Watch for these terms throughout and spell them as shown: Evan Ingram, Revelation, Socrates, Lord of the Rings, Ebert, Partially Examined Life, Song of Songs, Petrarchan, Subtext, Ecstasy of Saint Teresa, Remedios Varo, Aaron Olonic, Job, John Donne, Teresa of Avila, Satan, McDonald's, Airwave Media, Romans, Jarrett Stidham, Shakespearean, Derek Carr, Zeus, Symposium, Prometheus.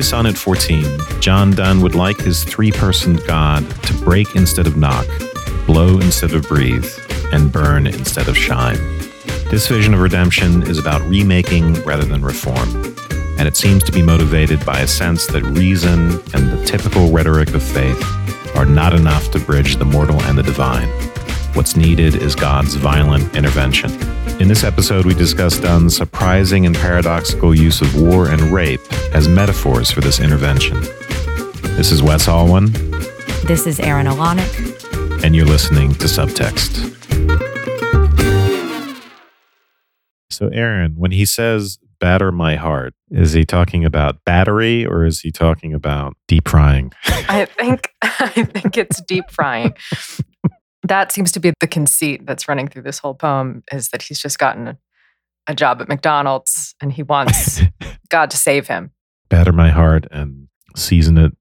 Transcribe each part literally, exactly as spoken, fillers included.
Holy Sonnet fourteen, John Donne would like his three-person God to break instead of knock, blow instead of breathe, and burn instead of shine. This vision of redemption is about remaking rather than reform, and it seems to be motivated by a sense that reason and the typical rhetoric of faith are not enough to bridge the mortal and the divine. What's needed is God's violent intervention. In this episode, we discuss Donne's surprising and paradoxical use of war and rape as metaphors for this intervention. This is Wes Allwine. This is Aaron Olonic. And you're listening to Subtext. So Aaron, when he says, batter my heart, is he talking about battery or is he talking about deep frying? I think I think it's deep frying. That seems to be the conceit that's running through this whole poem, is that he's just gotten a, a job at McDonald's and he wants God to save him. Batter my heart and season it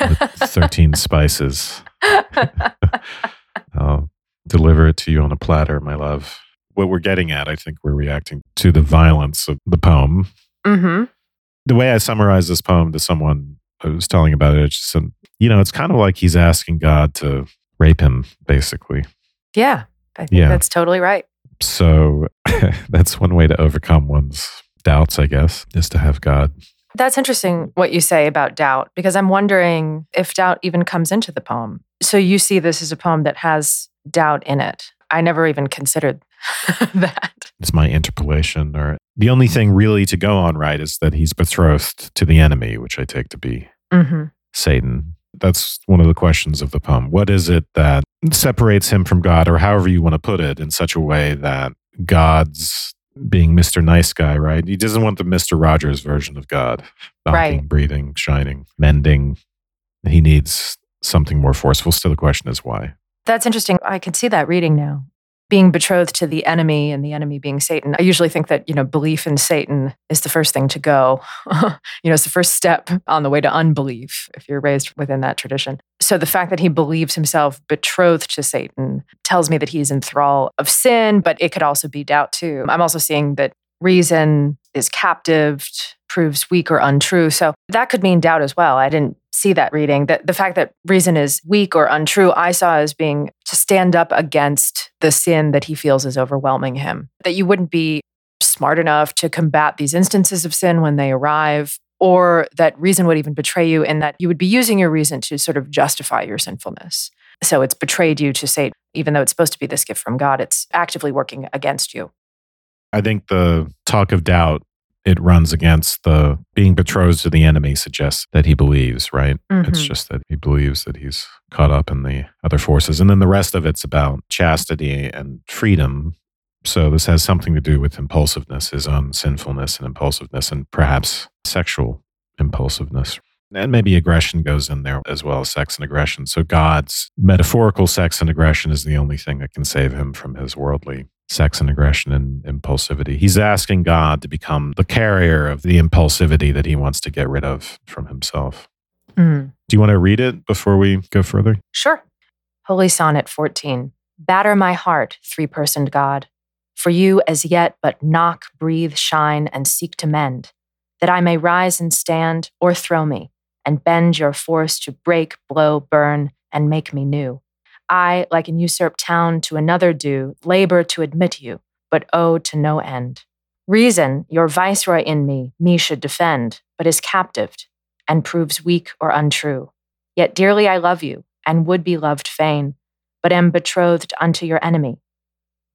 with thirteen spices. I'll deliver it to you on a platter, my love. What we're getting at, I think we're reacting to the violence of the poem. Mm-hmm. The way I summarized this poem to someone I was telling about it, I just said, you know, it's kind of like he's asking God to rape him, basically. Yeah, I think yeah. that's totally right. So that's one way to overcome one's doubts, I guess, is to have God. That's interesting what you say about doubt, because I'm wondering if doubt even comes into the poem. So you see this as a poem that has doubt in it. I never even considered that. It's my interpolation. Or the only thing really to go on right is that he's betrothed to the enemy, which I take to be mm-hmm. Satan. That's one of the questions of the poem. What is it that separates him from God, or however you want to put it, in such a way that God's being Mister Nice Guy, right? He doesn't want the Mister Rogers version of God. Knocking, right. Breathing, shining, mending. He needs something more forceful. Still, the question is why. That's interesting. I can see that reading now. Being betrothed to the enemy and the enemy being Satan. I usually think that, you know, belief in Satan is the first thing to go. you know, it's the first step on the way to unbelief if you're raised within that tradition. So the fact that he believes himself betrothed to Satan tells me that he's in thrall of sin, but it could also be doubt too. I'm also seeing that reason is captived, proves weak or untrue. So that could mean doubt as well. I didn't see that reading. That the fact that reason is weak or untrue, I saw as being to stand up against the sin that he feels is overwhelming him. That you wouldn't be smart enough to combat these instances of sin when they arrive, or that reason would even betray you, and that you would be using your reason to sort of justify your sinfulness. So it's betrayed you to Satan. Even though it's supposed to be this gift from God, it's actively working against you. I think the talk of doubt, it runs against the being betrothed to the enemy suggests that he believes, right? Mm-hmm. It's just that he believes that he's caught up in the other forces. And then the rest of it's about chastity and freedom. So this has something to do with impulsiveness, his own sinfulness and impulsiveness, and perhaps sexual impulsiveness. And maybe aggression goes in there as well as sex and aggression. So God's metaphorical sex and aggression is the only thing that can save him from his worldly sex and aggression and impulsivity. He's asking God to become the carrier of the impulsivity that he wants to get rid of from himself. Mm. Do you want to read it before we go further? Sure. Holy Sonnet fourteen. Batter my heart, three-personed God, for you as yet but knock, breathe, shine, and seek to mend, that I may rise and stand or throw me, and bend your force to break, blow, burn, and make me new. I, like an usurped town to another due, labor to admit you, but owe to no end. Reason, your viceroy in me, me should defend, but is captived, and proves weak or untrue. Yet dearly I love you, and would be loved fain, but am betrothed unto your enemy.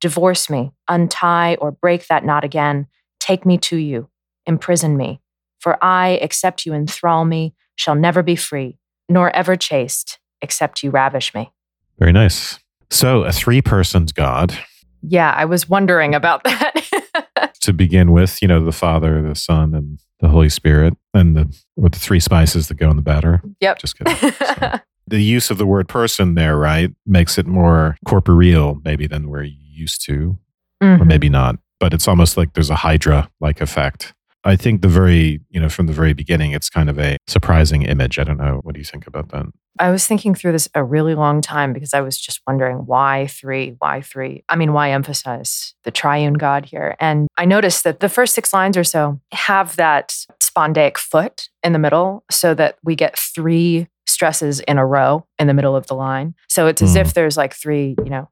Divorce me, untie or break that knot again, take me to you, imprison me. For I, except you enthrall me, shall never be free, nor ever chaste, except you ravish me. Very nice. So, a three-personed God. Yeah, I was wondering about that. To begin with, you know, the Father, the Son, and the Holy Spirit, and the, with the three spices that go in the batter. Yep. Just kidding. So, the use of the word person there, right, makes it more corporeal maybe than we're used to, mm-hmm. or maybe not. But it's almost like there's a Hydra-like effect. I think the very, you know, from the very beginning, it's kind of a surprising image. I don't know. What do you think about that? I was thinking through this a really long time because I was just wondering why three, why three? I mean, why emphasize the triune God here? And I noticed that the first six lines or so have that spondaic foot in the middle so that we get three stresses in a row in the middle of the line. So it's mm. as if there's like three, you know,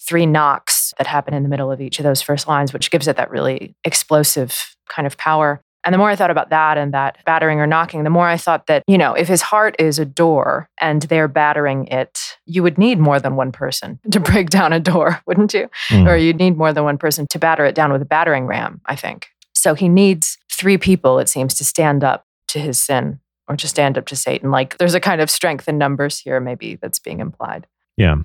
three knocks that happen in the middle of each of those first lines, which gives it that really explosive kind of power. And the more I thought about that and that battering or knocking, the more I thought that, you know, if his heart is a door and they're battering it, you would need more than one person to break down a door, wouldn't you? Mm. Or you'd need more than one person to batter it down with a battering ram, I think. So he needs three people, it seems, to stand up to his sin or to stand up to Satan. Like there's a kind of strength in numbers here, maybe, that's being implied. Yeah.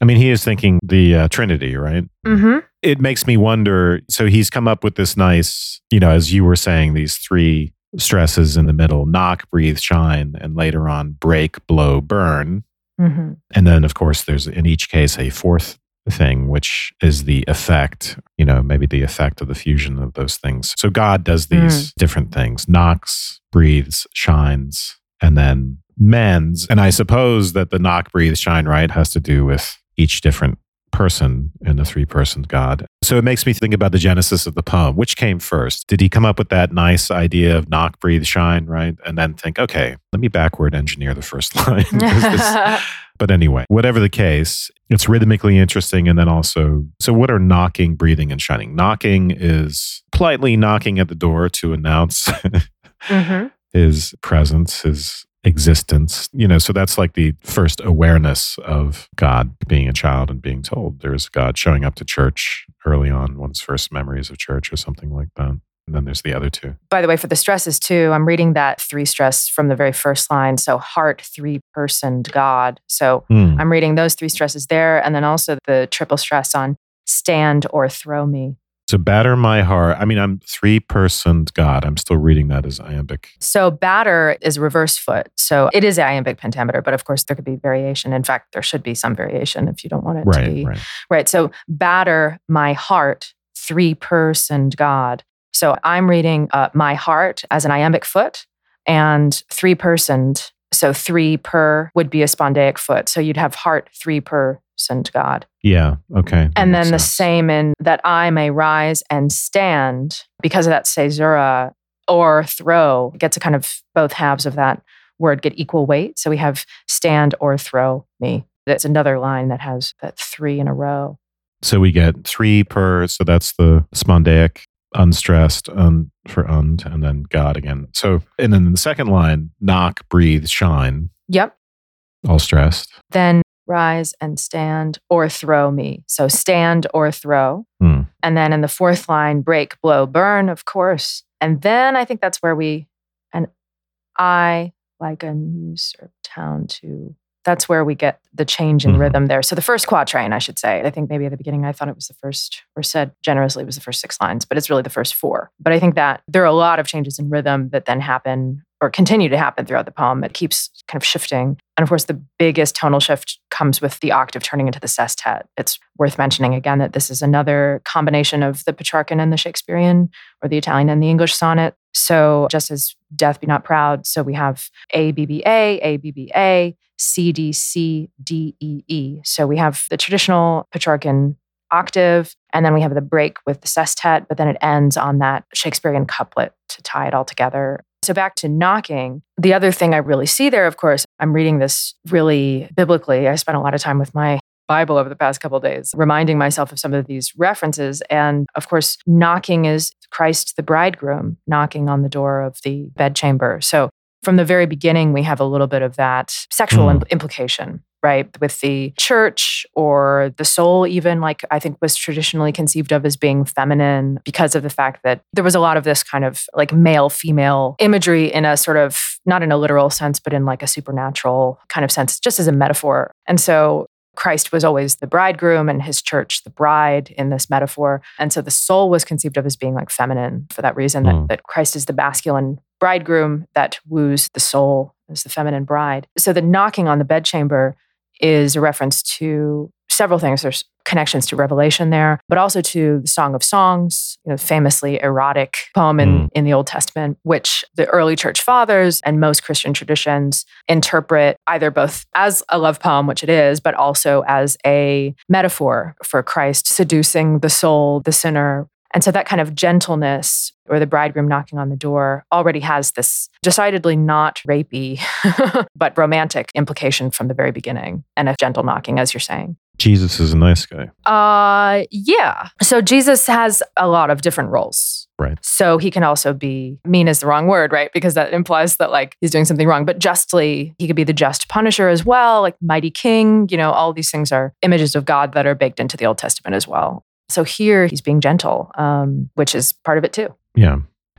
I mean, he is thinking the uh, Trinity, right? Mm-hmm. It makes me wonder. So he's come up with this nice, you know, as you were saying, these three stresses in the middle: knock, breathe, shine, and later on break, blow, burn. Mm-hmm. And then, of course, there's in each case a fourth thing, which is the effect, you know, maybe the effect of the fusion of those things. So God does these mm. different things: knocks, breathes, shines, and then mends. And I suppose that the knock, breathe, shine, right, has to do with each different person in the three-person God. So it makes me think about the genesis of the poem. Which came first? Did he come up with that nice idea of knock, breathe, shine, right? And then think, okay, let me backward engineer the first line. this... But anyway, whatever the case, it's rhythmically interesting. And then also, so what are knocking, breathing, and shining? Knocking is politely knocking at the door to announce mm-hmm. his presence, his existence, you know, so that's like the first awareness of God being a child and being told there's God, showing up to church early on, one's first memories of church or something like that. And then there's the other two. By the way, for the stresses too, I'm reading that three stress from the very first line. So heart, three-personed God. So mm. I'm reading those three stresses there. And then also the triple stress on stand or throw me. So batter my heart. I mean, I'm three-personed God. I'm still reading that as iambic. So batter is reverse foot. So it is iambic pentameter, but of course there could be variation. In fact, there should be some variation if you don't want it right, to be. Right. right. So batter my heart, three-personed God. So I'm reading uh, my heart as an iambic foot and three-personed. So three per would be a spondaic foot. So you'd have heart, three per sent God. Yeah, okay. And then the sense. Same in that I may rise and stand, because of that caesura or throw, it gets a kind of both halves of that word get equal weight. So we have stand or throw me. That's another line that has that three in a row. So we get three per, so that's the spondaic, unstressed, un for und, and then God again. So, and then the second line, knock, breathe, shine. Yep. All stressed. Then rise and stand or throw me. So stand or throw. Mm. And then in the fourth line, break, blow, burn, of course. And then I think that's where we, and I like a usurp town to, that's where we get the change in mm-hmm. rhythm there. So the first quatrain, I should say, I think maybe at the beginning, I thought it was the first, or said generously it was the first six lines, but it's really the first four. But I think that there are a lot of changes in rhythm that then happen or continue to happen throughout the poem. It keeps kind of shifting. And of course, the biggest tonal shift comes with the octave turning into the sestet. It's worth mentioning again that this is another combination of the Petrarchan and the Shakespearean, or the Italian and the English sonnet. So just as Death Be Not Proud, so we have A, B, B, A, A, B, B, A, C, D, C, D, E, E. So we have the traditional Petrarchan octave, and then we have the break with the sestet, but then it ends on that Shakespearean couplet to tie it all together. So back to knocking, the other thing I really see there, of course, I'm reading this really biblically. I spent a lot of time with my Bible over the past couple of days, reminding myself of some of these references. And of course, knocking is Christ the bridegroom knocking on the door of the bedchamber. So from the very beginning, we have a little bit of that sexual mm. implication, right? With the church or the soul even, like I think was traditionally conceived of as being feminine because of the fact that there was a lot of this kind of like male-female imagery in a sort of, not in a literal sense, but in like a supernatural kind of sense, just as a metaphor. And so Christ was always the bridegroom and his church the bride in this metaphor. And so the soul was conceived of as being like feminine for that reason, mm. that, that Christ is the masculine bridegroom that woos the soul as the feminine bride. So the knocking on the bedchamber is a reference to several things. There's connections to Revelation there, but also to the Song of Songs, you know, famously erotic poem in, mm. in the Old Testament, which the early church fathers and most Christian traditions interpret either both as a love poem, which it is, but also as a metaphor for Christ seducing the soul, the sinner, And so that kind of gentleness, or the bridegroom knocking on the door, already has this decidedly not rapey, but romantic implication from the very beginning, and a gentle knocking, as you're saying. Jesus is a nice guy. Uh, yeah. So Jesus has a lot of different roles. Right. So he can also be, mean is the wrong word, right? Because that implies that like he's doing something wrong, but justly, he could be the just punisher as well, like mighty king, you know, all these things are images of God that are baked into the Old Testament as well. So here he's being gentle, um, which is part of it too. Yeah.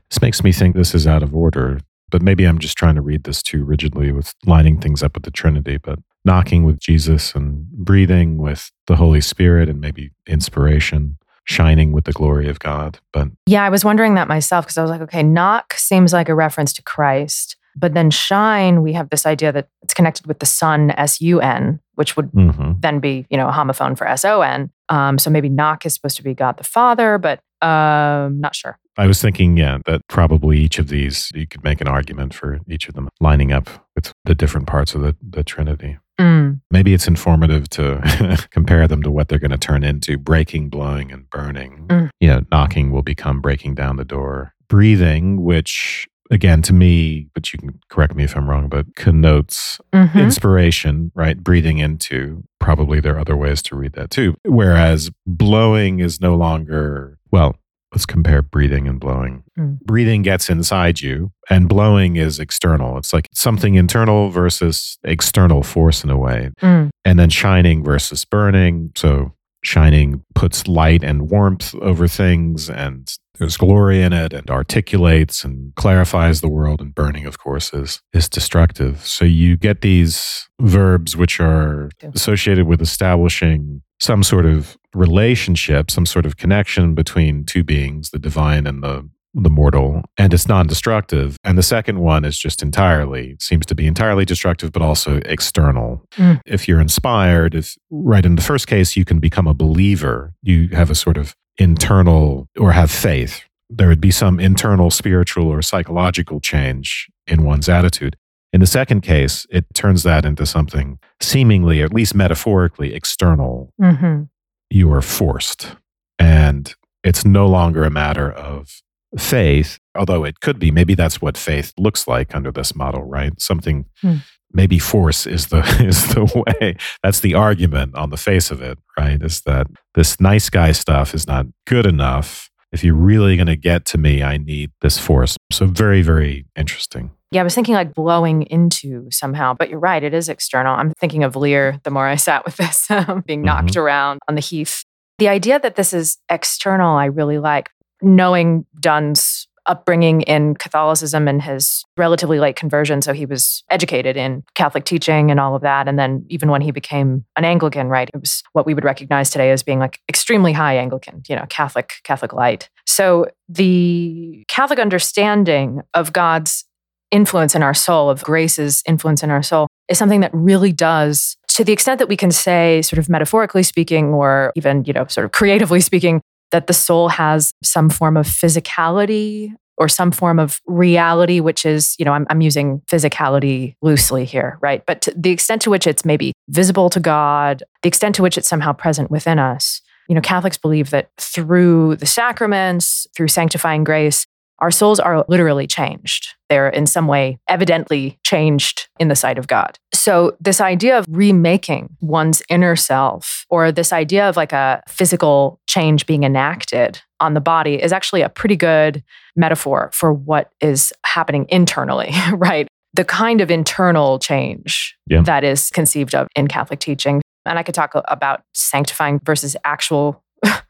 This makes me think this is out of order, but maybe I'm just trying to read this too rigidly with lining things up with the Trinity, but knocking with Jesus and breathing with the Holy Spirit and maybe inspiration, shining with the glory of God. But yeah, I was wondering that myself because I was like, okay, knock seems like a reference to Christ, but then shine, we have this idea that it's connected with the sun, S U N, which would mm-hmm. then be, you know, a homophone for S O N. Um, so maybe knock is supposed to be God the Father, but um, not sure. I was thinking, yeah, that probably each of these, you could make an argument for each of them lining up with the different parts of the, the Trinity. Mm. Maybe it's informative to compare them to what they're going to turn into. Breaking, blowing, and burning. Mm. You know, knocking will become breaking down the door. Breathing, which... Again, to me, but you can correct me if I'm wrong, but connotes mm-hmm. inspiration, right? Breathing into, probably there are other ways to read that too. Whereas blowing is no longer, well, let's compare breathing and blowing. Mm. Breathing gets inside you and blowing is external. It's like something internal versus external force in a way. Mm. And then shining versus burning. So shining puts light and warmth over things and there's glory in it and articulates and clarifies the world, and burning, of course, is, is destructive. So you get these verbs which are associated with establishing some sort of relationship, some sort of connection between two beings, the divine and the the mortal, and it's non-destructive. And the second one is just entirely, seems to be entirely destructive, but also external. Mm. If you're inspired, if right in the first case, you can become a believer. You have a sort of internal or have faith. There would be some internal spiritual or psychological change in one's attitude. In the second case, it turns that into something seemingly, at least metaphorically, external. Mm-hmm. You are forced. And it's no longer a matter of faith, although it could be. Maybe that's what faith looks like under this model, right? Something... Mm. Maybe force is the is the way. That's the argument on the face of it, right? Is that this nice guy stuff is not good enough. If you're really going to get to me, I need this force. So very, very interesting. Yeah, I was thinking like blowing into somehow, but you're right. It is external. I'm thinking of Lear the more I sat with this, being knocked mm-hmm. around on the heath. The idea that this is external, I really like. Knowing Donne's upbringing in Catholicism and his relatively late conversion. So he was educated in Catholic teaching and all of that. And then even when he became an Anglican, right, it was what we would recognize today as being like extremely high Anglican, you know, Catholic, Catholic light. So the Catholic understanding of God's influence in our soul, of grace's influence in our soul, is something that really does, to the extent that we can say, sort of metaphorically speaking, or even, you know, sort of creatively speaking, that the soul has some form of physicality or some form of reality, which is, you know, I'm, I'm using physicality loosely here, right? But to the extent to which it's maybe visible to God, the extent to which it's somehow present within us, you know, Catholics believe that through the sacraments, through sanctifying grace, our souls are literally changed. They're in some way evidently changed in the sight of God. So this idea of remaking one's inner self, or this idea of like a physical change being enacted on the body, is actually a pretty good metaphor for what is happening internally, right? The kind of internal change yeah. that is conceived of in Catholic teaching. And I could talk about sanctifying versus actual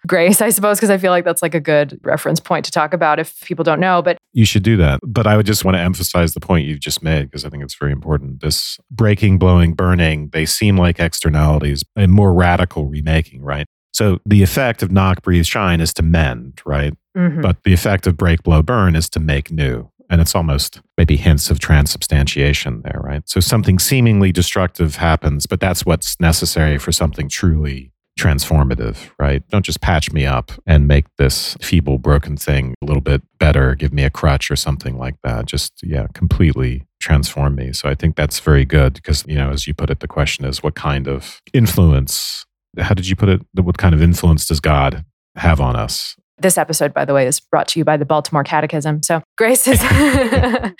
grace, I suppose, because I feel like that's like a good reference point to talk about if people don't know. But you should do that. But I would just want to emphasize the point you just made, because I think it's very important. This breaking, blowing, burning, they seem like externalities, a more radical remaking, right? So the effect of knock, breathe, shine is to mend, right? Mm-hmm. But the effect of break, blow, burn is to make new. And it's almost maybe hints of transubstantiation there, right? So something seemingly destructive happens, but that's what's necessary for something truly transformative, right? Don't just patch me up and make this feeble, broken thing a little bit better, give me a crutch or something like that. Just, yeah, completely transform me. So I think that's very good because, you know, as you put it, the question is what kind of influence, how did you put it? What kind of influence does God have on us? This episode, by the way, is brought to you by the Baltimore Catechism. So grace is, um,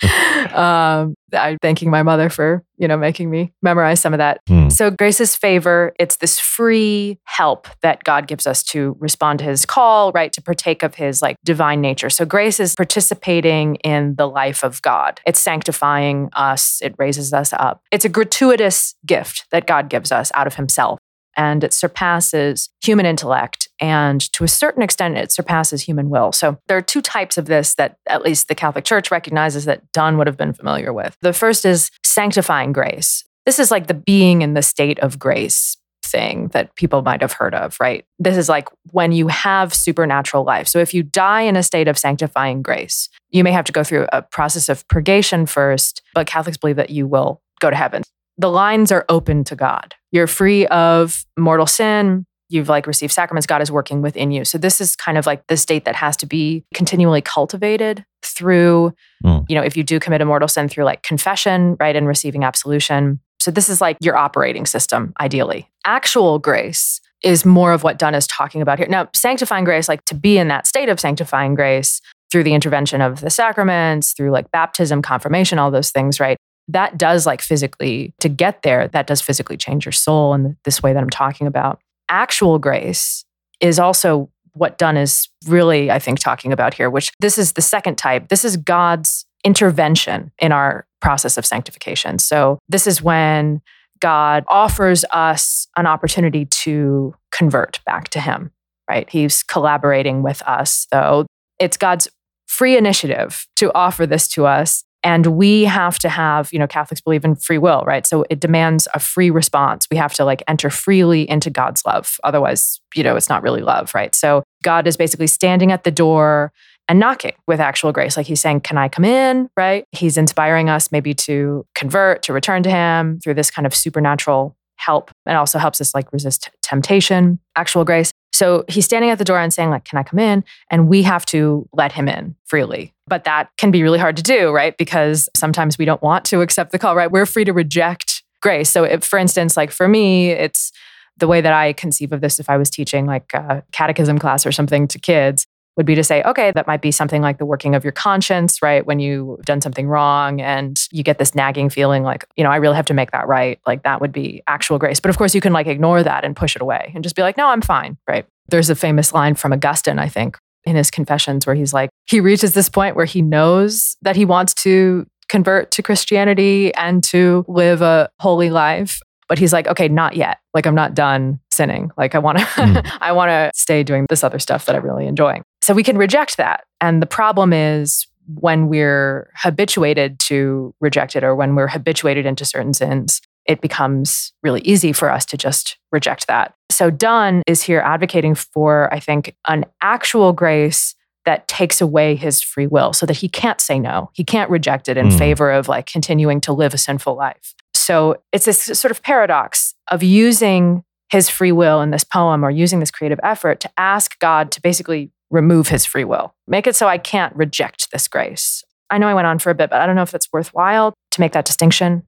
I'm thanking my mother for, you know, making me memorize some of that. Hmm. So grace is favor. It's this free help that God gives us to respond to his call, right? To partake of his like divine nature. So grace is participating in the life of God. It's sanctifying us. It raises us up. It's a gratuitous gift that God gives us out of himself. And it surpasses human intellect. And to a certain extent, it surpasses human will. So there are two types of this that at least the Catholic Church recognizes that Donne would have been familiar with. The first is sanctifying grace. This is like the being in the state of grace thing that people might have heard of, right? This is like when you have supernatural life. So if you die in a state of sanctifying grace, you may have to go through a process of purgation first, but Catholics believe that you will go to heaven. The lines are open to God. You're free of mortal sin. You've like received sacraments. God is working within you. So this is kind of like the state that has to be continually cultivated through, mm. you know, if you do commit a mortal sin, through like confession, right? And receiving absolution. So this is like your operating system, ideally. Actual grace is more of what Donne is talking about here. Now, sanctifying grace, like to be in that state of sanctifying grace through the intervention of the sacraments, through like baptism, confirmation, all those things, right? That does like physically, to get there, that does physically change your soul in this way that I'm talking about. Actual grace is also what Donne is really, I think, talking about here, which this is the second type. This is God's intervention in our process of sanctification. So this is when God offers us an opportunity to convert back to him, right? He's collaborating with us, though. It's God's free initiative to offer this to us. And we have to have, you know, Catholics believe in free will, right? So it demands a free response. We have to like enter freely into God's love. Otherwise, you know, it's not really love, right? So God is basically standing at the door and knocking with actual grace. Like he's saying, can I come in, right? He's inspiring us maybe to convert, to return to him through this kind of supernatural help. And also helps us like resist temptation, actual grace. So he's standing at the door and saying like, can I come in? And we have to let him in freely. But that can be really hard to do, right? Because sometimes we don't want to accept the call, right? We're free to reject grace. So if, for instance, like for me, it's the way that I conceive of this if I was teaching like a catechism class or something to kids would be to say, okay, that might be something like the working of your conscience, right? When you've done something wrong and you get this nagging feeling like, you know, I really have to make that right. Like that would be actual grace. But of course you can like ignore that and push it away and just be like, no, I'm fine, right? There's a famous line from Augustine, I think, in his Confessions where he's like, he reaches this point where he knows that he wants to convert to Christianity and to live a holy life. But he's like, okay, not yet. Like I'm not done sinning. Like I want to, mm. I want to stay doing this other stuff that I'm really enjoying. So we can reject that. And the problem is when we're habituated to reject it, or when we're habituated into certain sins, it becomes really easy for us to just reject that. So Donne is here advocating for, I think, an actual grace that takes away his free will so that he can't say no. He can't reject it in mm. favor of like continuing to live a sinful life. So it's this sort of paradox of using his free will in this poem, or using this creative effort to ask God to basically remove his free will. Make it so I can't reject this grace. I know I went on for a bit, but I don't know if it's worthwhile to make that distinction.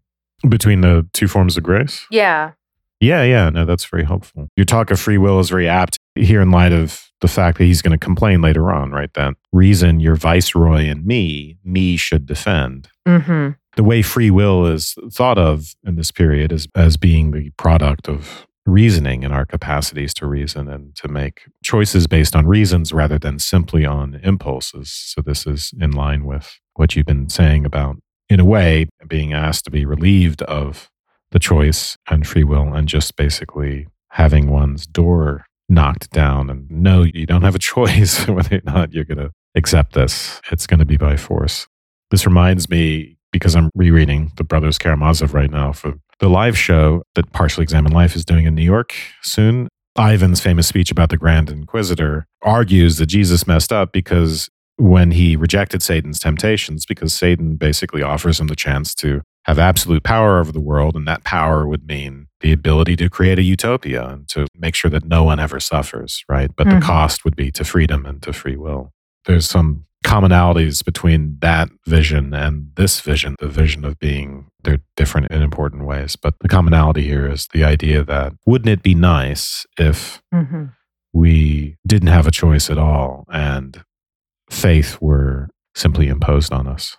Between the two forms of grace? Yeah. Yeah, yeah. No, that's very helpful. Your talk of free will is very apt here in light of the fact that he's going to complain later on, right? That reason your viceroy and me, me should defend. Mm-hmm. The way free will is thought of in this period is as being the product of reasoning and our capacities to reason and to make choices based on reasons rather than simply on impulses. So this is in line with what you've been saying about, in a way, being asked to be relieved of the choice and free will and just basically having one's door knocked down and no, you don't have a choice whether or not you're going to accept this. It's going to be by force. This reminds me, because I'm rereading the Brothers Karamazov right now for the live show that Partially Examined Life is doing in New York soon. Ivan's famous speech about the Grand Inquisitor argues that Jesus messed up because when he rejected Satan's temptations, because Satan basically offers him the chance to have absolute power over the world, and that power would mean the ability to create a utopia and to make sure that no one ever suffers, right? But mm-hmm. the cost would be to freedom and to free will. There's some commonalities between that vision and this vision, the vision of being, they're different in important ways. But the commonality here is the idea that wouldn't it be nice if mm-hmm. we didn't have a choice at all and faith were simply imposed on us.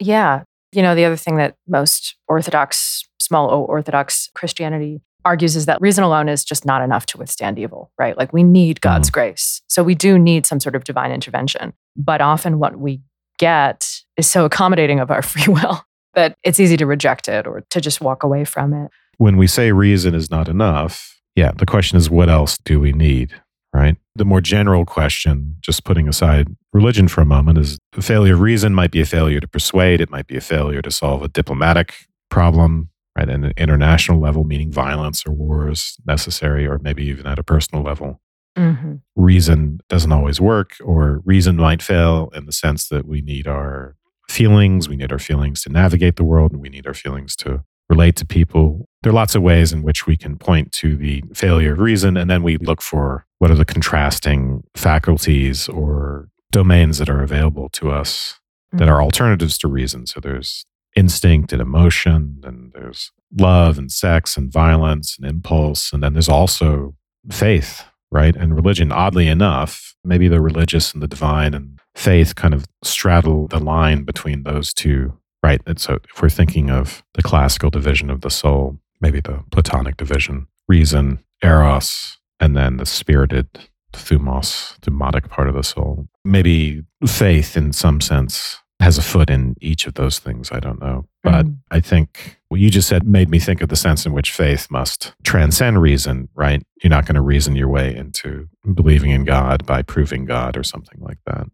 Yeah. You know, the other thing that most Orthodox, small o Orthodox Christianity argues is that reason alone is just not enough to withstand evil, right? Like we need God's mm-hmm. grace. So we do need some sort of divine intervention. But often what we get is so accommodating of our free will that it's easy to reject it or to just walk away from it. When we say reason is not enough, yeah, the question is what else do we need, right? The more general question, just putting aside religion for a moment, is a failure of reason might be a failure to persuade. It might be a failure to solve a diplomatic problem, right? At an international level, meaning violence or wars necessary, or maybe even at a personal level. Mm-hmm. Reason doesn't always work, or reason might fail in the sense that we need our feelings, we need our feelings to navigate the world, and we need our feelings to relate to people. There are lots of ways in which we can point to the failure of reason, and then we look for what are the contrasting faculties or domains that are available to us mm-hmm. that are alternatives to reason. So there's instinct and emotion, and there's love and sex and violence and impulse, and then there's also faith, right? And religion, oddly enough, maybe the religious and the divine and faith kind of straddle the line between those two, right? And so if we're thinking of the classical division of the soul, maybe the Platonic division, reason, eros, and then the spirited, thumos, thumotic part of the soul. Maybe faith in some sense has a foot in each of those things. I don't know. But mm. I think what you just said made me think of the sense in which faith must transcend reason, right? You're not going to reason your way into believing in God by proving God or something like that.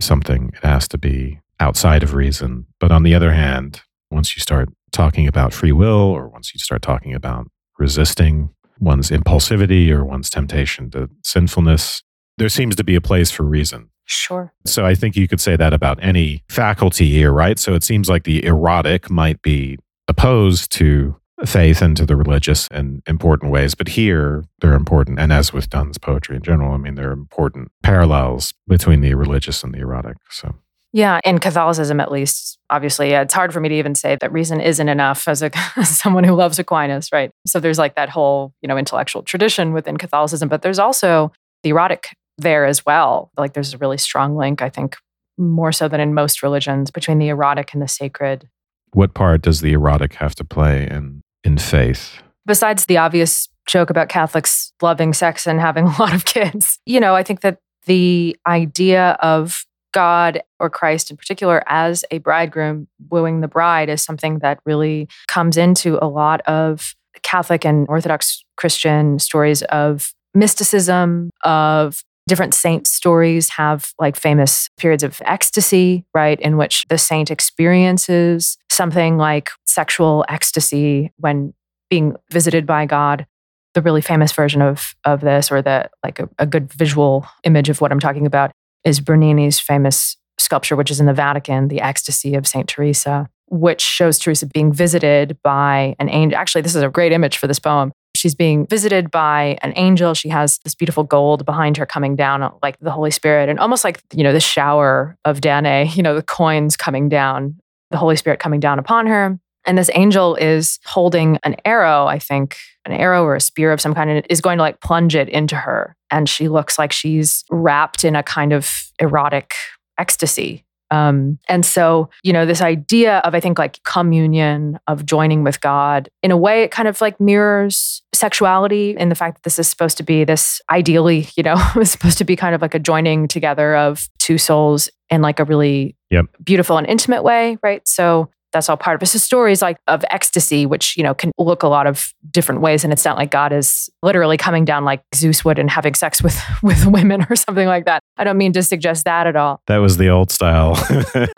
Something, it has to be outside of reason. But on the other hand, once you start talking about free will, or once you start talking about resisting one's impulsivity or one's temptation to sinfulness, there seems to be a place for reason. Sure. So I think you could say that about any faculty here, right? So it seems like the erotic might be opposed to faith and to the religious in important ways, but here they're important. And as with Donne's poetry in general, I mean, there are important parallels between the religious and the erotic. So yeah, in Catholicism at least, obviously, it's hard for me to even say that reason isn't enough as, a, as someone who loves Aquinas, right? So there's like that whole, you know, intellectual tradition within Catholicism, but there's also the erotic there as well. Like there's a really strong link, I think, more so than in most religions, between the erotic and the sacred. What part does the erotic have to play in, in faith? Besides the obvious joke about Catholics loving sex and having a lot of kids, you know, I think that the idea of God or Christ in particular as a bridegroom wooing the bride is something that really comes into a lot of Catholic and Orthodox Christian stories of mysticism, of different saint stories have like famous periods of ecstasy, right? In which the saint experiences something like sexual ecstasy when being visited by God. The really famous version of of this, or the like a, a good visual image of what I'm talking about, is Bernini's famous sculpture, which is in the Vatican, the Ecstasy of Saint Teresa, which shows Teresa being visited by an angel. Actually, this is a great image for this poem. She's being visited by an angel. She has this beautiful gold behind her coming down like the Holy Spirit, and almost like, you know, the shower of Danae, you know, the coins coming down, the Holy Spirit coming down upon her. And this angel is holding an arrow, I think, an arrow or a spear of some kind, and is going to like plunge it into her. And she looks like she's wrapped in a kind of erotic ecstasy. Um, and so, you know, this idea of, I think, like communion, of joining with God, in a way, it kind of like mirrors sexuality in the fact that this is supposed to be this, ideally, you know, it's supposed to be kind of like a joining together of two souls in like a really yep. beautiful and intimate way, right? So that's all part of it. So stories like of ecstasy, which, you know, can look a lot of different ways. And it's not like God is literally coming down like Zeus would and having sex with, with women or something like that. I don't mean to suggest that at all. That was the old style.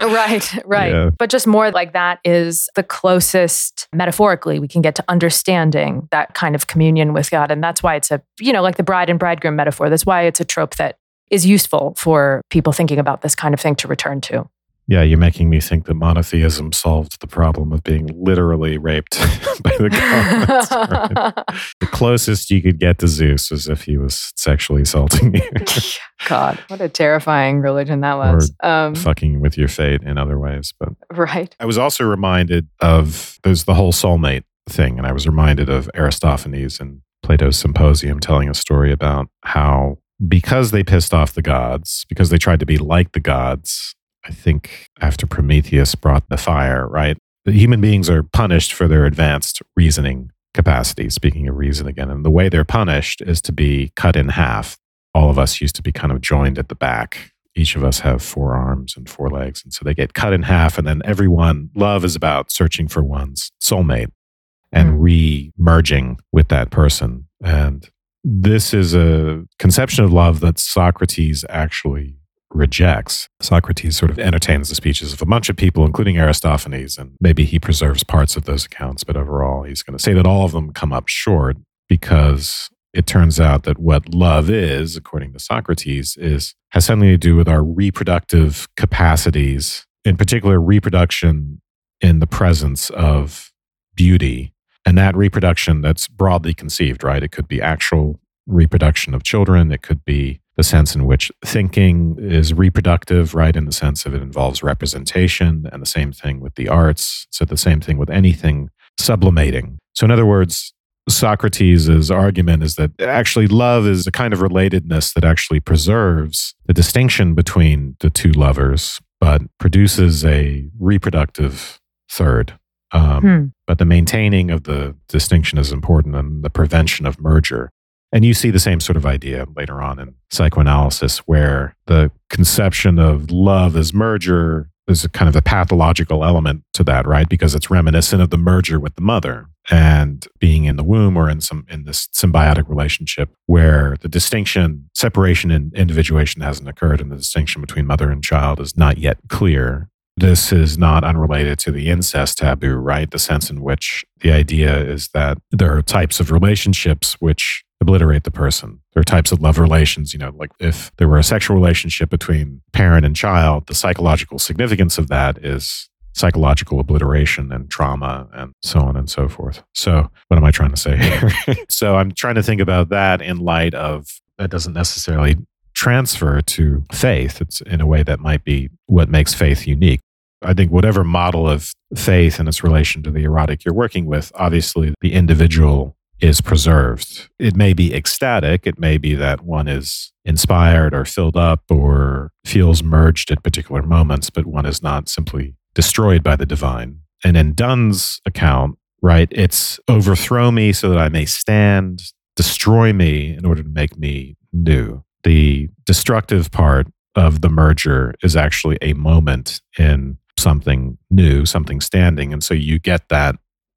Right, right. Yeah. But just more like that is the closest, metaphorically, we can get to understanding that kind of communion with God. And that's why it's a, you know, like the bride and bridegroom metaphor. That's why it's a trope that is useful for people thinking about this kind of thing to return to. Yeah, you're making me think that monotheism solved the problem of being literally raped by the gods. Right? The closest you could get to Zeus is if he was sexually assaulting you. God, what a terrifying religion that was. Or um, fucking with your fate in other ways. But right. I was also reminded of, there's the whole soulmate thing, and I was reminded of Aristophanes and Plato's Symposium telling a story about how because they pissed off the gods, because they tried to be like the gods, I think after Prometheus brought the fire, right? The human beings are punished for their advanced reasoning capacity, speaking of reason again. And the way they're punished is to be cut in half. All of us used to be kind of joined at the back. Each of us have four arms and four legs. And so they get cut in half. And then everyone, love is about searching for one's soulmate and mm. re-merging with that person. And this is a conception of love that Socrates actually rejects. Socrates sort of entertains the speeches of a bunch of people, including Aristophanes, and maybe he preserves parts of those accounts, but overall he's going to say that all of them come up short because it turns out that what love is, according to Socrates, is has something to do with our reproductive capacities, in particular reproduction in the presence of beauty. And that reproduction that's broadly conceived, right? It could be actual reproduction of children. It could be the sense in which thinking is reproductive, right? In the sense of it involves representation, and the same thing with the arts. So the same thing with anything sublimating. So in other words, Socrates' argument is that actually love is a kind of relatedness that actually preserves the distinction between the two lovers, but produces a reproductive third. Um, hmm. But the maintaining of the distinction is important, and the prevention of merger. And you see the same sort of idea later on in psychoanalysis, where the conception of love as merger is a kind of a pathological element to that, right? Because it's reminiscent of the merger with the mother and being in the womb, or in some in this symbiotic relationship where the distinction, separation and individuation hasn't occurred, and the distinction between mother and child is not yet clear. This is not unrelated to the incest taboo, right? The sense in which the idea is that there are types of relationships which obliterate the person. There are types of love relations, you know, like if there were a sexual relationship between parent and child, the psychological significance of that is psychological obliteration and trauma and so on and so forth. So what am I trying to say here? So I'm trying to think about that in light of, that doesn't necessarily transfer to faith. It's in a way that might be what makes faith unique. I think whatever model of faith and its relation to the erotic you're working with, obviously the individual is preserved. It may be ecstatic. It may be that one is inspired or filled up or feels merged at particular moments, but one is not simply destroyed by the divine. And in Donne's account, right, it's overthrow me so that I may stand, destroy me in order to make me new. The destructive part of the merger is actually a moment in something new, something standing. And so you get that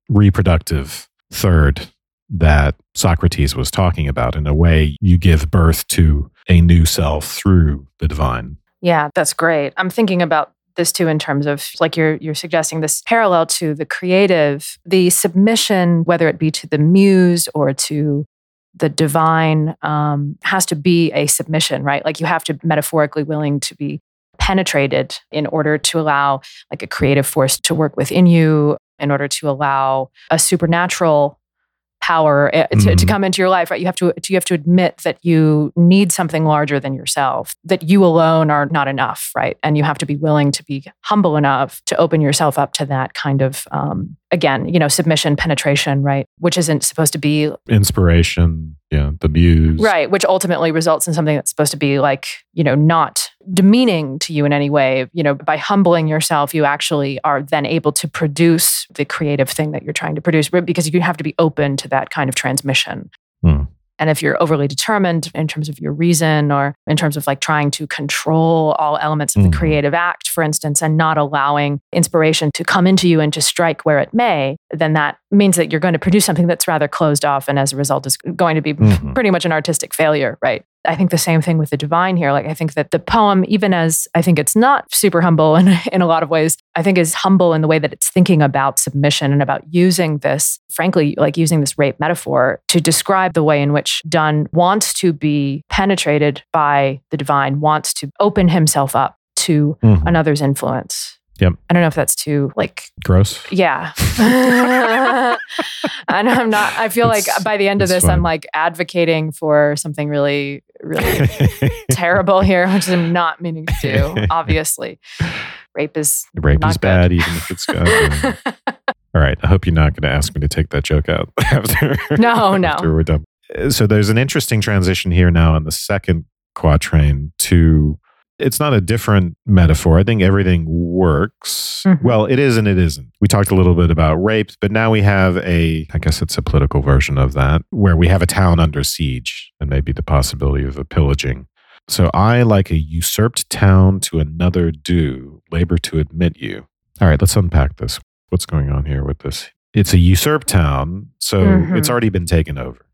reproductive third that Socrates was talking about. In a way, you give birth to a new self through the divine. Yeah, that's great. I'm thinking about this too in terms of, like you're you're suggesting, this parallel to the creative, the submission, whether it be to the muse or to the divine, um, has to be a submission, right? Like you have to metaphorically willing to be penetrated in order to allow like a creative force to work within you, in order to allow a supernatural power to, mm-hmm. to come into your life, right? You have to you have to admit that you need something larger than yourself, that you alone are not enough, right? And you have to be willing to be humble enough to open yourself up to that kind of, um, again, you know, submission, penetration, right? Which isn't supposed to be... Inspiration, yeah, the muse. Right, which ultimately results in something that's supposed to be like, you know, not demeaning to you in any way. You know, by humbling yourself, you actually are then able to produce the creative thing that you're trying to produce, because you have to be open to that kind of transmission. Mm. And if you're overly determined in terms of your reason, or in terms of like trying to control all elements of mm. the creative act, for instance, and not allowing inspiration to come into you and to strike where it may, then that means that you're going to produce something that's rather closed off, and as a result is going to be mm-hmm. pretty much an artistic failure, right? I think the same thing with the divine here. Like I think that the poem, even as I think it's not super humble in, in a lot of ways, I think is humble in the way that it's thinking about submission and about using this, frankly, like using this rape metaphor to describe the way in which Donne wants to be penetrated by the divine, wants to open himself up to mm-hmm. another's influence. Yep. I don't know if that's too like... Gross? Yeah. And I'm not, I feel it's, like by the end of this, fine. I'm like advocating for something really, really terrible here, which I'm not meaning to do, obviously. Rape is Rape not is good. Bad, even if it's good. All right. I hope you're not going to ask me to take that joke out after, no, no. after we're done. So there's an interesting transition here now in the second quatrain to, it's not a different metaphor. I think everything works. Mm-hmm. Well, it is and it isn't. We talked a little bit about rapes, but now we have a, I guess it's a political version of that, where we have a town under siege and maybe the possibility of a pillaging. So I, like a usurped town to another due, labor to admit you. All right, let's unpack this. What's going on here with this? It's a usurped town, so mm-hmm. it's already been taken over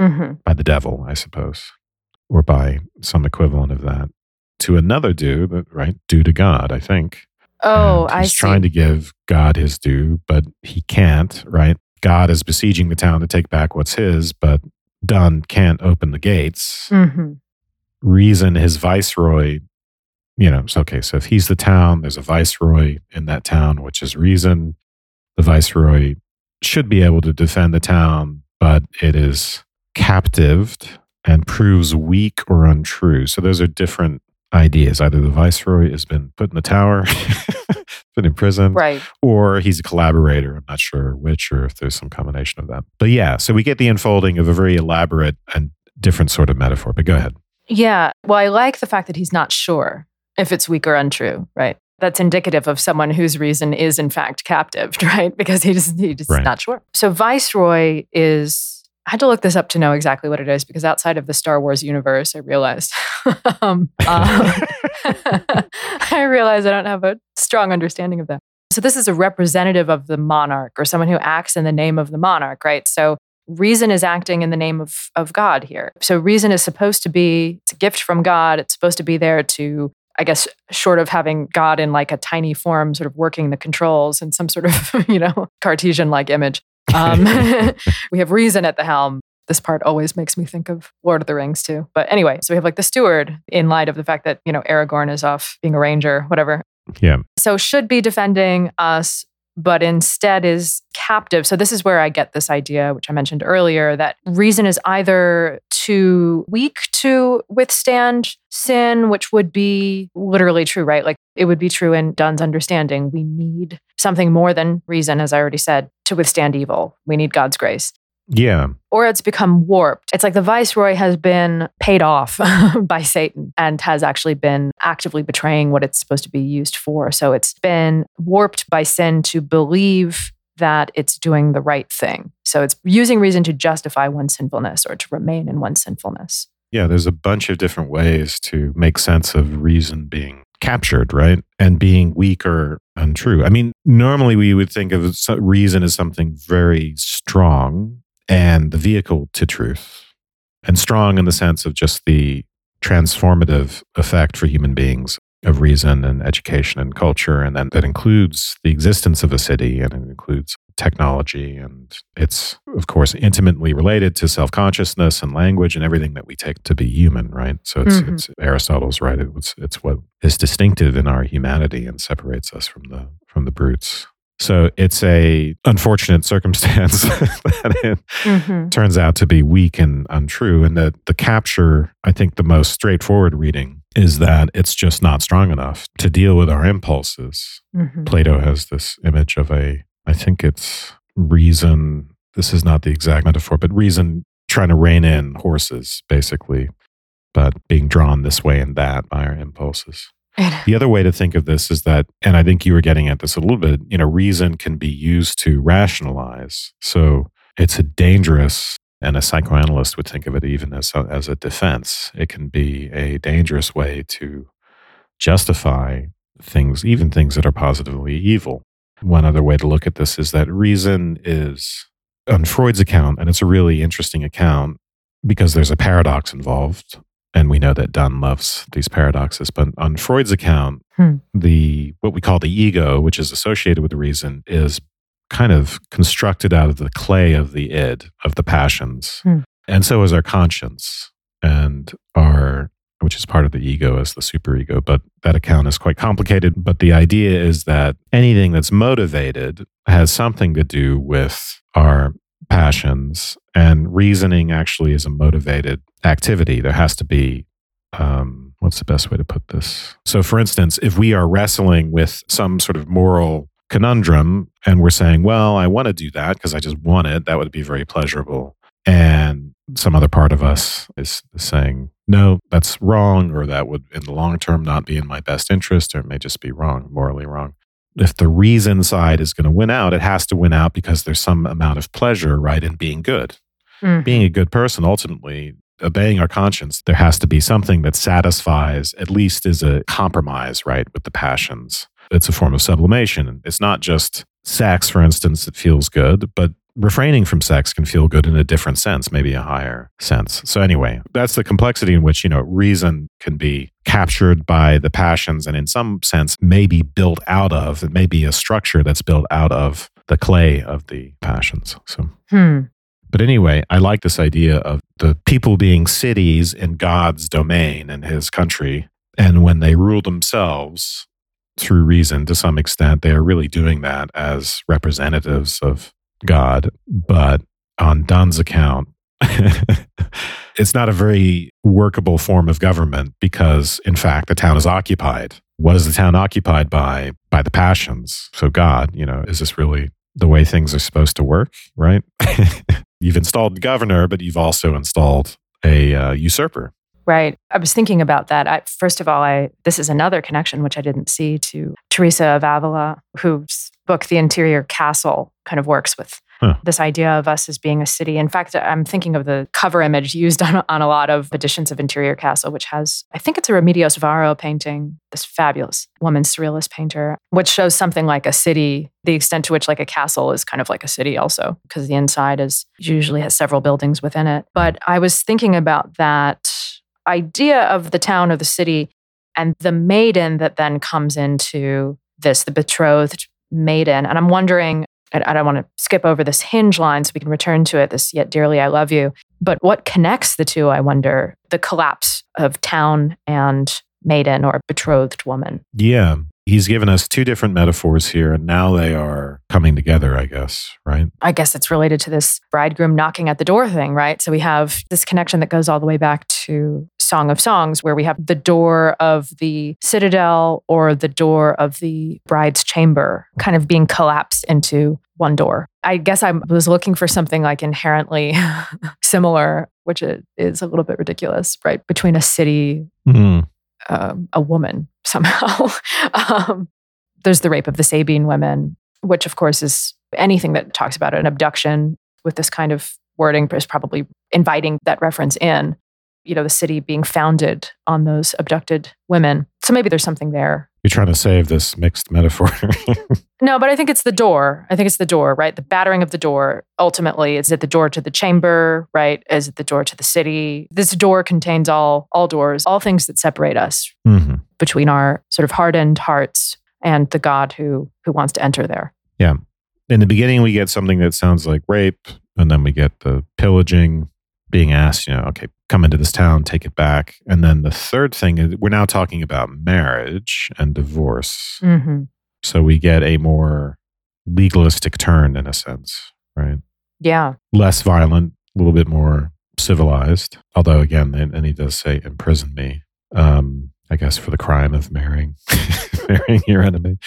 mm-hmm. by the devil, I suppose, or by some equivalent of that. To another due, but right, due to God, I think. Oh, I see. He's trying to give God his due, but he can't, right? God is besieging the town to take back what's his, but Donne can't open the gates. Mm-hmm. Reason, his viceroy, you know, okay, so if he's the town, there's a viceroy in that town, which is reason. The viceroy should be able to defend the town, but it is captived and proves weak or untrue. So those are different ideas. Either the viceroy has been put in the tower, been imprisoned, right, or he's a collaborator. I'm not sure which, or if there's some combination of that. But yeah, so we get the unfolding of a very elaborate and different sort of metaphor. But go ahead. Yeah. Well, I like the fact that he's not sure if it's weak or untrue, right? That's indicative of someone whose reason is in fact captive, right? Because he just, he just right. not sure. So viceroy is, I had to look this up to know exactly what it is, because outside of the Star Wars universe, I realized, um, uh, I realized I don't have a strong understanding of that. So this is a representative of the monarch, or someone who acts in the name of the monarch, right? So reason is acting in the name of, of God here. So reason is supposed to be, it's a gift from God. It's supposed to be there to, I guess, short of having God in like a tiny form, sort of working the controls in some sort of, you know, Cartesian-like image. Um, we have reason at the helm. This part always makes me think of Lord of the Rings too. But anyway, so we have like the steward in light of the fact that, you know, Aragorn is off being a ranger, whatever. Yeah. So should be defending us, but instead is captive. So this is where I get this idea, which I mentioned earlier, that reason is either too weak to withstand sin, which would be literally true, right? Like it would be true in Donne's understanding. We need something more than reason, as I already said, to withstand evil. We need God's grace. Yeah. Or it's become warped. It's like the viceroy has been paid off by Satan and has actually been actively betraying what it's supposed to be used for. So it's been warped by sin to believe that it's doing the right thing. So it's using reason to justify one's sinfulness or to remain in one's sinfulness. Yeah, there's a bunch of different ways to make sense of reason being captured, right? And being weak or untrue. I mean, normally we would think of reason as something very strong, and the vehicle to truth, and strong in the sense of just the transformative effect for human beings of reason and education and culture. And then that includes the existence of a city, and it includes technology. And it's, of course, intimately related to self-consciousness and language and everything that we take to be human, right? So it's, mm-hmm. it's Aristotle's right. It's, it's what is distinctive in our humanity and separates us from the from the brutes. So it's a unfortunate circumstance that it mm-hmm. turns out to be weak and untrue. And the, the capture, I think the most straightforward reading is that it's just not strong enough to deal with our impulses. Mm-hmm. Plato has this image of a, I think it's reason, this is not the exact metaphor, but reason trying to rein in horses, basically, but being drawn this way and that by our impulses. The other way to think of this is that, and I think you were getting at this a little bit, you know, reason can be used to rationalize. So it's a dangerous, and a psychoanalyst would think of it even as a, as a defense. It can be a dangerous way to justify things, even things that are positively evil. One other way to look at this is that reason is, on Freud's account, and it's a really interesting account because there's a paradox involved. And we know that Donne loves these paradoxes, but on Freud's account, hmm. the what we call the ego, which is associated with the reason, is kind of constructed out of the clay of the id, of the passions. Hmm. And so is our conscience, and our, which is part of the ego as the superego, but that account is quite complicated. But the idea is that anything that's motivated has something to do with our passions, and reasoning actually is a motivated activity. There has to be, um, what's the best way to put this? So for instance, if we are wrestling with some sort of moral conundrum and we're saying, well, I want to do that because I just want it, that would be very pleasurable. And some other part of us is saying, no, that's wrong, or that would in the long term not be in my best interest, or it may just be wrong, morally wrong. If the reason side is going to win out, it has to win out because there's some amount of pleasure, right, in being good. Mm. Being a good person, ultimately, obeying our conscience, there has to be something that satisfies, at least is a compromise, right, with the passions. It's a form of sublimation. It's not just sex, for instance, that feels good, but refraining from sex can feel good in a different sense, maybe a higher sense. So anyway, that's the complexity in which, you know, reason can be captured by the passions and in some sense may be built out of, it may be a structure that's built out of the clay of the passions. So, hmm. But anyway, I like this idea of the people being cities in God's domain and his country. And when they rule themselves through reason to some extent, they are really doing that as representatives of God, but on Donne's account, it's not a very workable form of government because, in fact, the town is occupied. What is the town occupied by? By the passions. So God, you know, is this really the way things are supposed to work, right? You've installed the governor, but you've also installed a uh, usurper. Right. I was thinking about that. I, first of all, I this is another connection, which I didn't see, to Teresa of Avila, whose book, The Interior Castle, kind of works with huh. this idea of us as being a city. In fact, I'm thinking of the cover image used on, on a lot of editions of Interior Castle, which has, I think it's a Remedios Varo painting, this fabulous woman surrealist painter, which shows something like a city, the extent to which like a castle is kind of like a city also, because the inside is usually has several buildings within it. But I was thinking about that idea of the town or the city and the maiden that then comes into this, the betrothed maiden. And I'm wondering, I don't want to skip over this hinge line so we can return to it, this yet dearly I love you. But what connects the two, I wonder, the collapse of town and maiden or betrothed woman? Yeah. He's given us two different metaphors here, and now they are coming together, I guess, right? I guess it's related to this bridegroom knocking at the door thing, right? So we have this connection that goes all the way back to Song of Songs, where we have the door of the citadel or the door of the bride's chamber kind of being collapsed into one door. I guess I was looking for something like inherently similar, which is a little bit ridiculous, right? Between a city, mm-hmm. um, a woman. Somehow. um, there's the rape of the Sabine women, which of course is anything that talks about an abduction with this kind of wording is probably inviting that reference in, you know, the city being founded on those abducted women. So maybe there's something there. You're trying to save this mixed metaphor. No, but I think it's the door. I think it's the door, right? The battering of the door. Ultimately, is it the door to the chamber, right? Is it the door to the city? This door contains all all doors, all things that separate us mm-hmm. between our sort of hardened hearts and the God who who wants to enter there. Yeah. In the beginning, we get something that sounds like rape, and then we get the pillaging, being asked, you know, okay, come into this town, take it back. And then the third thing is we're now talking about marriage and divorce. Mm-hmm. So we get a more legalistic turn in a sense, right? Yeah. Less violent, a little bit more civilized. Although again, and he does say, imprison me, um, I guess for the crime of marrying, marrying your enemy.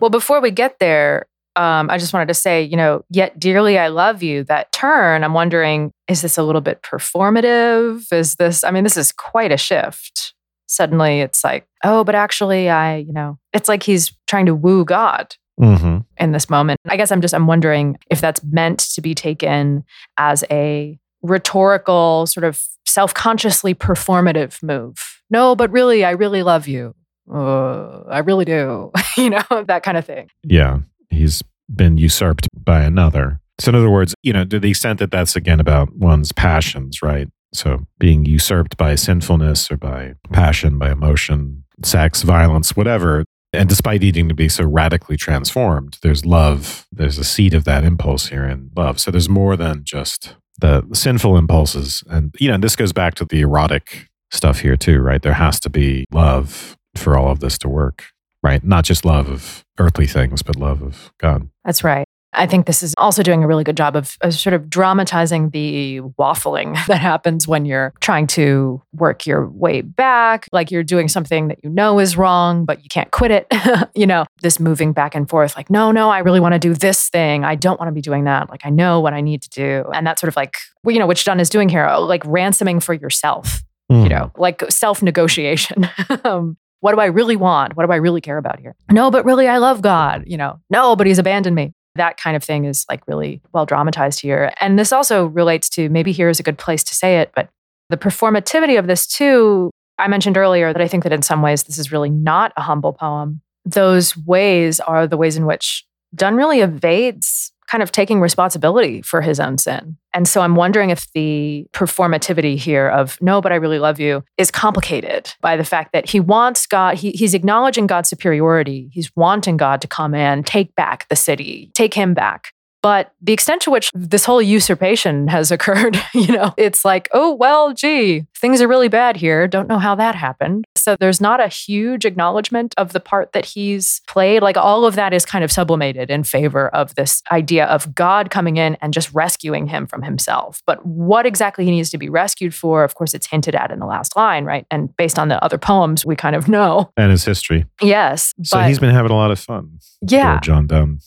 Well, before we get there, Um, I just wanted to say, you know, yet dearly I love you, that turn, I'm wondering, is this a little bit performative? Is this, I mean, this is quite a shift. Suddenly it's like, oh, but actually I, you know, it's like he's trying to woo God mm-hmm. in this moment. I guess I'm just, I'm wondering if that's meant to be taken as a rhetorical sort of self-consciously performative move. No, but really, I really love you. Uh, I really do, you know, that kind of thing. Yeah. He's been usurped by another. So in other words, you know, to the extent that that's again about one's passions, right? So being usurped by sinfulness or by passion, by emotion, sex, violence, whatever. And despite needing to be so radically transformed, there's love. There's a seed of that impulse here in love. So there's more than just the sinful impulses. And, you know, this goes back to the erotic stuff here too, right? There has to be love for all of this to work. Right? Not just love of earthly things, but love of God. That's right. I think this is also doing a really good job of, of sort of dramatizing the waffling that happens when you're trying to work your way back. Like you're doing something that you know is wrong, but you can't quit it. You know, this moving back and forth, like, no, no, I really want to do this thing. I don't want to be doing that. Like, I know what I need to do. And that's sort of like, you know, which Donne is doing here, like ransoming for yourself, mm. you know, like self-negotiation. um, what do I really want? What do I really care about here? No, but really, I love God. You know, no, but he's abandoned me. That kind of thing is like really well dramatized here. And this also relates to, maybe here is a good place to say it, but the performativity of this too. I mentioned earlier that I think that in some ways, this is really not a humble poem. Those ways are the ways in which Donne really evades kind of taking responsibility for his own sin. And so I'm wondering if the performativity here of, no, but I really love you, is complicated by the fact that he wants God, he, he's acknowledging God's superiority. He's wanting God to come in, take back the city, take him back. But the extent to which this whole usurpation has occurred, you know, it's like, oh, well, gee, things are really bad here. Don't know how that happened. So there's not a huge acknowledgement of the part that he's played. Like all of that is kind of sublimated in favor of this idea of God coming in and just rescuing him from himself. But what exactly he needs to be rescued for, of course, it's hinted at in the last line, right? And based on the other poems, we kind of know. And his history. Yes. So but, he's been having a lot of fun. Yeah. John Donne.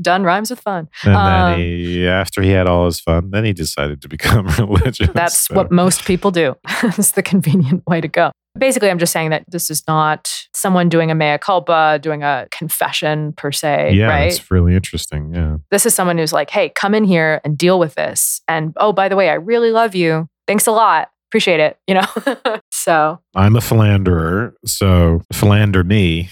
Donne rhymes with fun. And um, then he, after he had all his fun, then he decided to become religious. That's so. What most people do. It's the convenient way to go. Basically, I'm just saying that this is not someone doing a mea culpa, doing a confession per se, yeah, right? Yeah, it's really interesting, yeah. This is someone who's like, hey, come in here and deal with this. And oh, by the way, I really love you. Thanks a lot. Appreciate it, you know? So. I'm a philanderer, so philander me,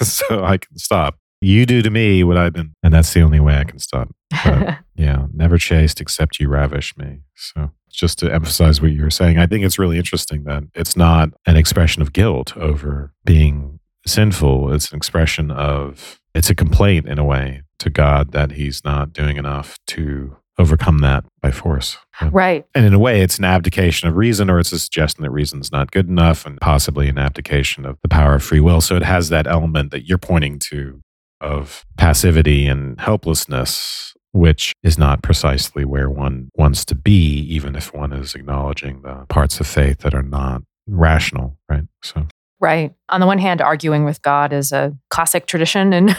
so I can stop. You do to me what I've been, and that's the only way I can stop. But, yeah, never chased except you ravish me. So just to emphasize what you were saying, I think it's really interesting that it's not an expression of guilt over being sinful. It's an expression of, it's a complaint in a way to God that he's not doing enough to overcome that by force. Yeah. Right. And in a way, it's an abdication of reason, or it's a suggestion that reason's not good enough, and possibly an abdication of the power of free will. So it has that element that you're pointing to of passivity and helplessness, which is not precisely where one wants to be, even if one is acknowledging the parts of faith that are not rational, right? So, right. On the one hand, arguing with God is a classic tradition in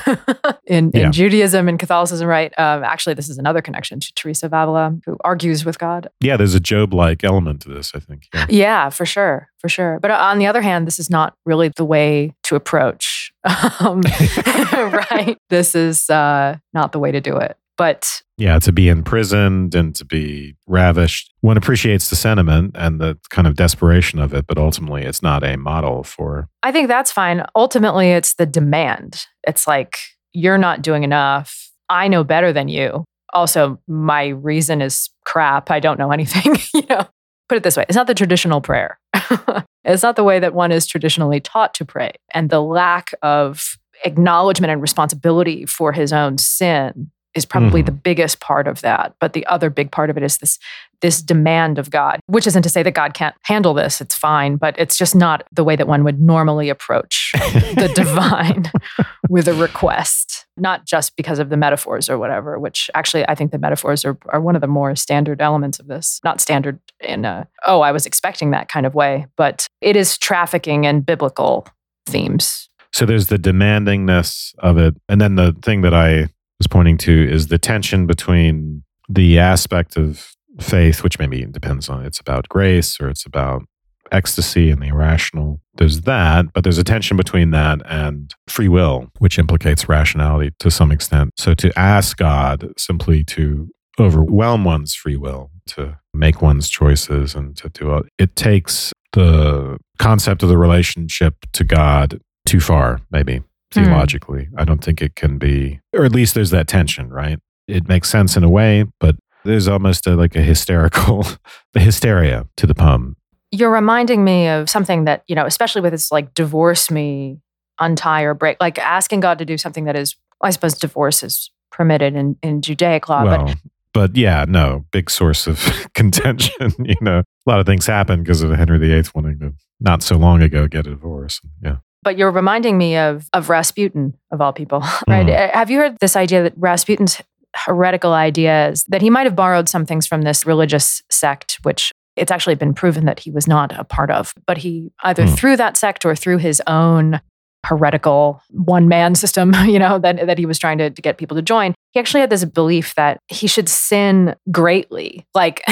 in, yeah. in Judaism and Catholicism, right? Um, actually, this is another connection to Teresa of Avila, who argues with God. Yeah, there's a Job-like element to this, I think. Yeah, yeah for sure, for sure. But on the other hand, this is not really the way to approach, um, right? This is uh, not the way to do it. But yeah, to be imprisoned and to be ravished. One appreciates the sentiment and the kind of desperation of it, but ultimately it's not a model for... I think that's fine. Ultimately, it's the demand. It's like, you're not doing enough. I know better than you. Also, my reason is crap. I don't know anything. You know, put it this way. It's not the traditional prayer. It's not the way that one is traditionally taught to pray. And the lack of acknowledgement and responsibility for his own sin is probably mm. the biggest part of that. But the other big part of it is this this demand of God, which isn't to say that God can't handle this. It's fine, but it's just not the way that one would normally approach the divine with a request, not just because of the metaphors or whatever, which actually I think the metaphors are, are one of the more standard elements of this. Not standard in a, oh, I was expecting that kind of way, but it is trafficking in biblical themes. So there's the demandingness of it. And then the thing that I... was pointing to is the tension between the aspect of faith, which maybe depends on it's about grace or it's about ecstasy and the irrational. There's that, but there's a tension between that and free will, which implicates rationality to some extent. So to ask God simply to overwhelm one's free will, to make one's choices and to do it, it takes the concept of the relationship to God too far, maybe. Theologically, I don't think it can be, or at least there's that tension, right? It makes sense in a way, but there's almost a, like a hysterical, a hysteria to the poem. You're reminding me of something that, you know, especially with this like divorce me, untie or break, like asking God to do something that is, I suppose divorce is permitted in, in Judaic law. Well, but But yeah, no, big source of contention, you know. A lot of things happened because of Henry the Eighth wanting to, not so long ago, get a divorce. Yeah. But you're reminding me of of Rasputin, of all people, right? Mm. Have you heard this idea that Rasputin's heretical ideas, that he might have borrowed some things from this religious sect, which it's actually been proven that he was not a part of, but he either mm. through that sect or through his own heretical one-man system, you know, that, that he was trying to, to get people to join, he actually had this belief that he should sin greatly. Like,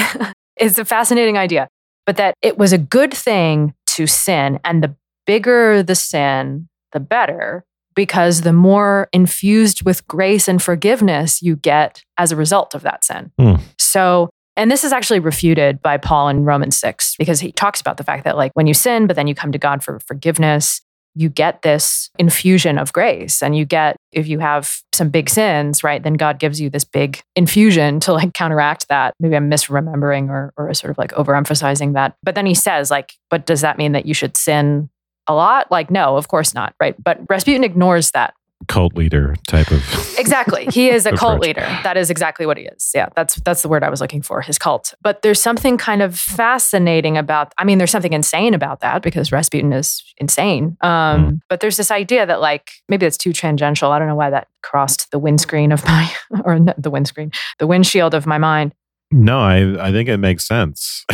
it's a fascinating idea, but that it was a good thing to sin, and the bigger the sin, the better, because the more infused with grace and forgiveness you get as a result of that sin. Mm. So, and this is actually refuted by Paul in Romans six, because he talks about the fact that, like, when you sin, but then you come to God for forgiveness, you get this infusion of grace. And you get, if you have some big sins, right, then God gives you this big infusion to, like, counteract that. Maybe I'm misremembering or, or sort of like overemphasizing that. But then he says, like, but does that mean that you should sin a lot? Like, no, of course not, right? But Rasputin ignores that. Cult leader type of... Exactly. He is a cult leader. That is exactly what he is. Yeah, that's that's the word I was looking for, his cult. But there's something kind of fascinating about... I mean, there's something insane about that, because Rasputin is insane. Um, mm. But there's this idea that, like, maybe that's too tangential. I don't know why that crossed the windscreen of my... Or not the windscreen, the windshield of my mind. No, I, I think it makes sense.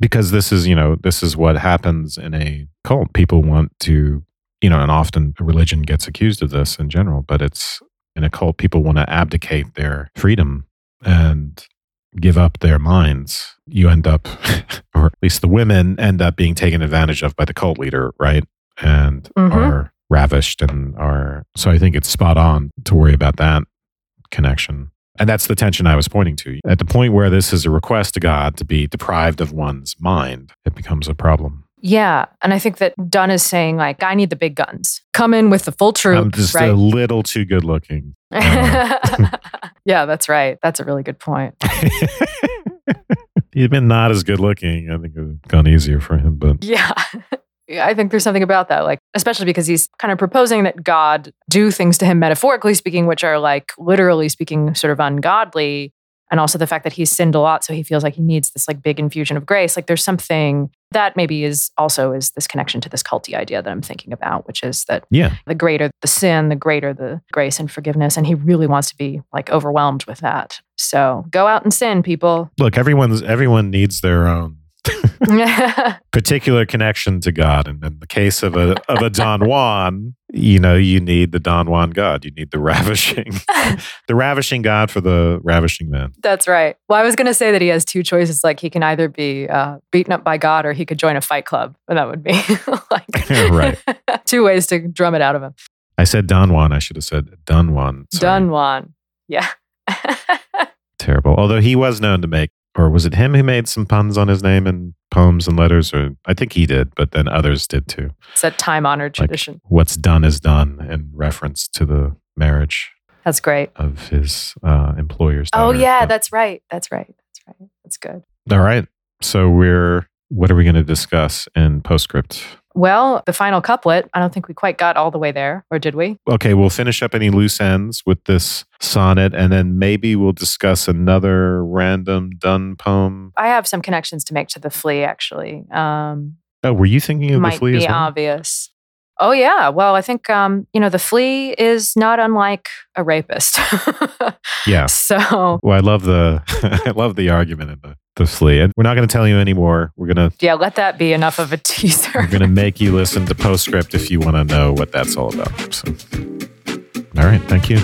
Because this is, you know, this is what happens in a cult. People want to... You know, and often religion gets accused of this in general, but it's in a cult, people want to abdicate their freedom and give up their minds. You end up, or at least the women end up being taken advantage of by the cult leader, right? And mm-hmm. are ravished and are, so I think it's spot on to worry about that connection. And that's the tension I was pointing to. At the point where this is a request to God to be deprived of one's mind, it becomes a problem. Yeah. And I think that Donne is saying, like, I need the big guns. Come in with the full troop. I'm just right? a little too good looking. Uh, yeah, that's right. That's a really good point. He'd been not as good looking. I think it would have gone easier for him. But yeah. yeah, I think there's something about that. Like, especially because he's kind of proposing that God do things to him, metaphorically speaking, which are, like, literally speaking, sort of ungodly. And also the fact that he's sinned a lot, so he feels like he needs this, like, big infusion of grace. Like, there's something that maybe is also is this connection to this culty idea that I'm thinking about, which is that yeah. the greater the sin, the greater the grace and forgiveness. And he really wants to be, like, overwhelmed with that. So go out and sin, people. Look, everyone's everyone needs their own particular connection to God. And in the case of a of a Don Juan, you know, you need the Don Juan God. You need the ravishing, the ravishing God for the ravishing man. That's right. Well, I was going to say that he has two choices. Like, he can either be uh, beaten up by God, or he could join a fight club. And that would be like right. two ways to drum it out of him. I said Don Juan. I should have said Don Juan. Don Juan. Yeah. Terrible. Although he was known to make Or was it him who made some puns on his name and poems and letters? Or I think he did, but then others did too. It's a time-honored tradition. Like, what's done is done, in reference to the marriage. That's great. Of his uh, employer's daughter. Oh yeah, but, that's right. That's right. That's right. That's good. All right. So we're. What are we going to discuss in postscript? Well, the final couplet. I don't think we quite got all the way there, or did we? Okay, we'll finish up any loose ends with this sonnet, and then maybe we'll discuss another random Donne poem. I have some connections to make to the flea, actually. Um, oh, were you thinking of the flea as well? Might be obvious. Oh, yeah. Well, I think, um, you know, the flea is not unlike a rapist. yeah. So. Well, I love the I love the argument in the, the flea. And we're not going to tell you anymore. We're going to. Yeah, let that be enough of a teaser. We're going to make you listen to Postscript if you want to know what that's all about. So. All right. Thank you.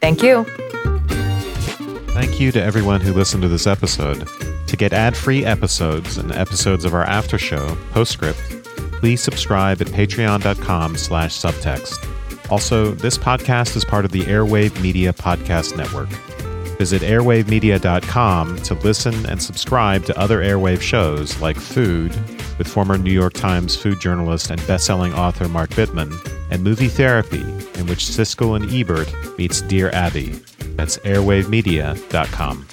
Thank you. Thank you to everyone who listened to this episode. To get ad-free episodes and episodes of our after show, Postscript, please subscribe at patreon.com slash subtext. Also, this podcast is part of the Airwave Media Podcast Network. Visit airwave media dot com to listen and subscribe to other Airwave shows like Food, with former New York Times food journalist and best-selling author Mark Bittman, and Movie Therapy, in which Siskel and Ebert meets Dear Abby. That's airwave media dot com.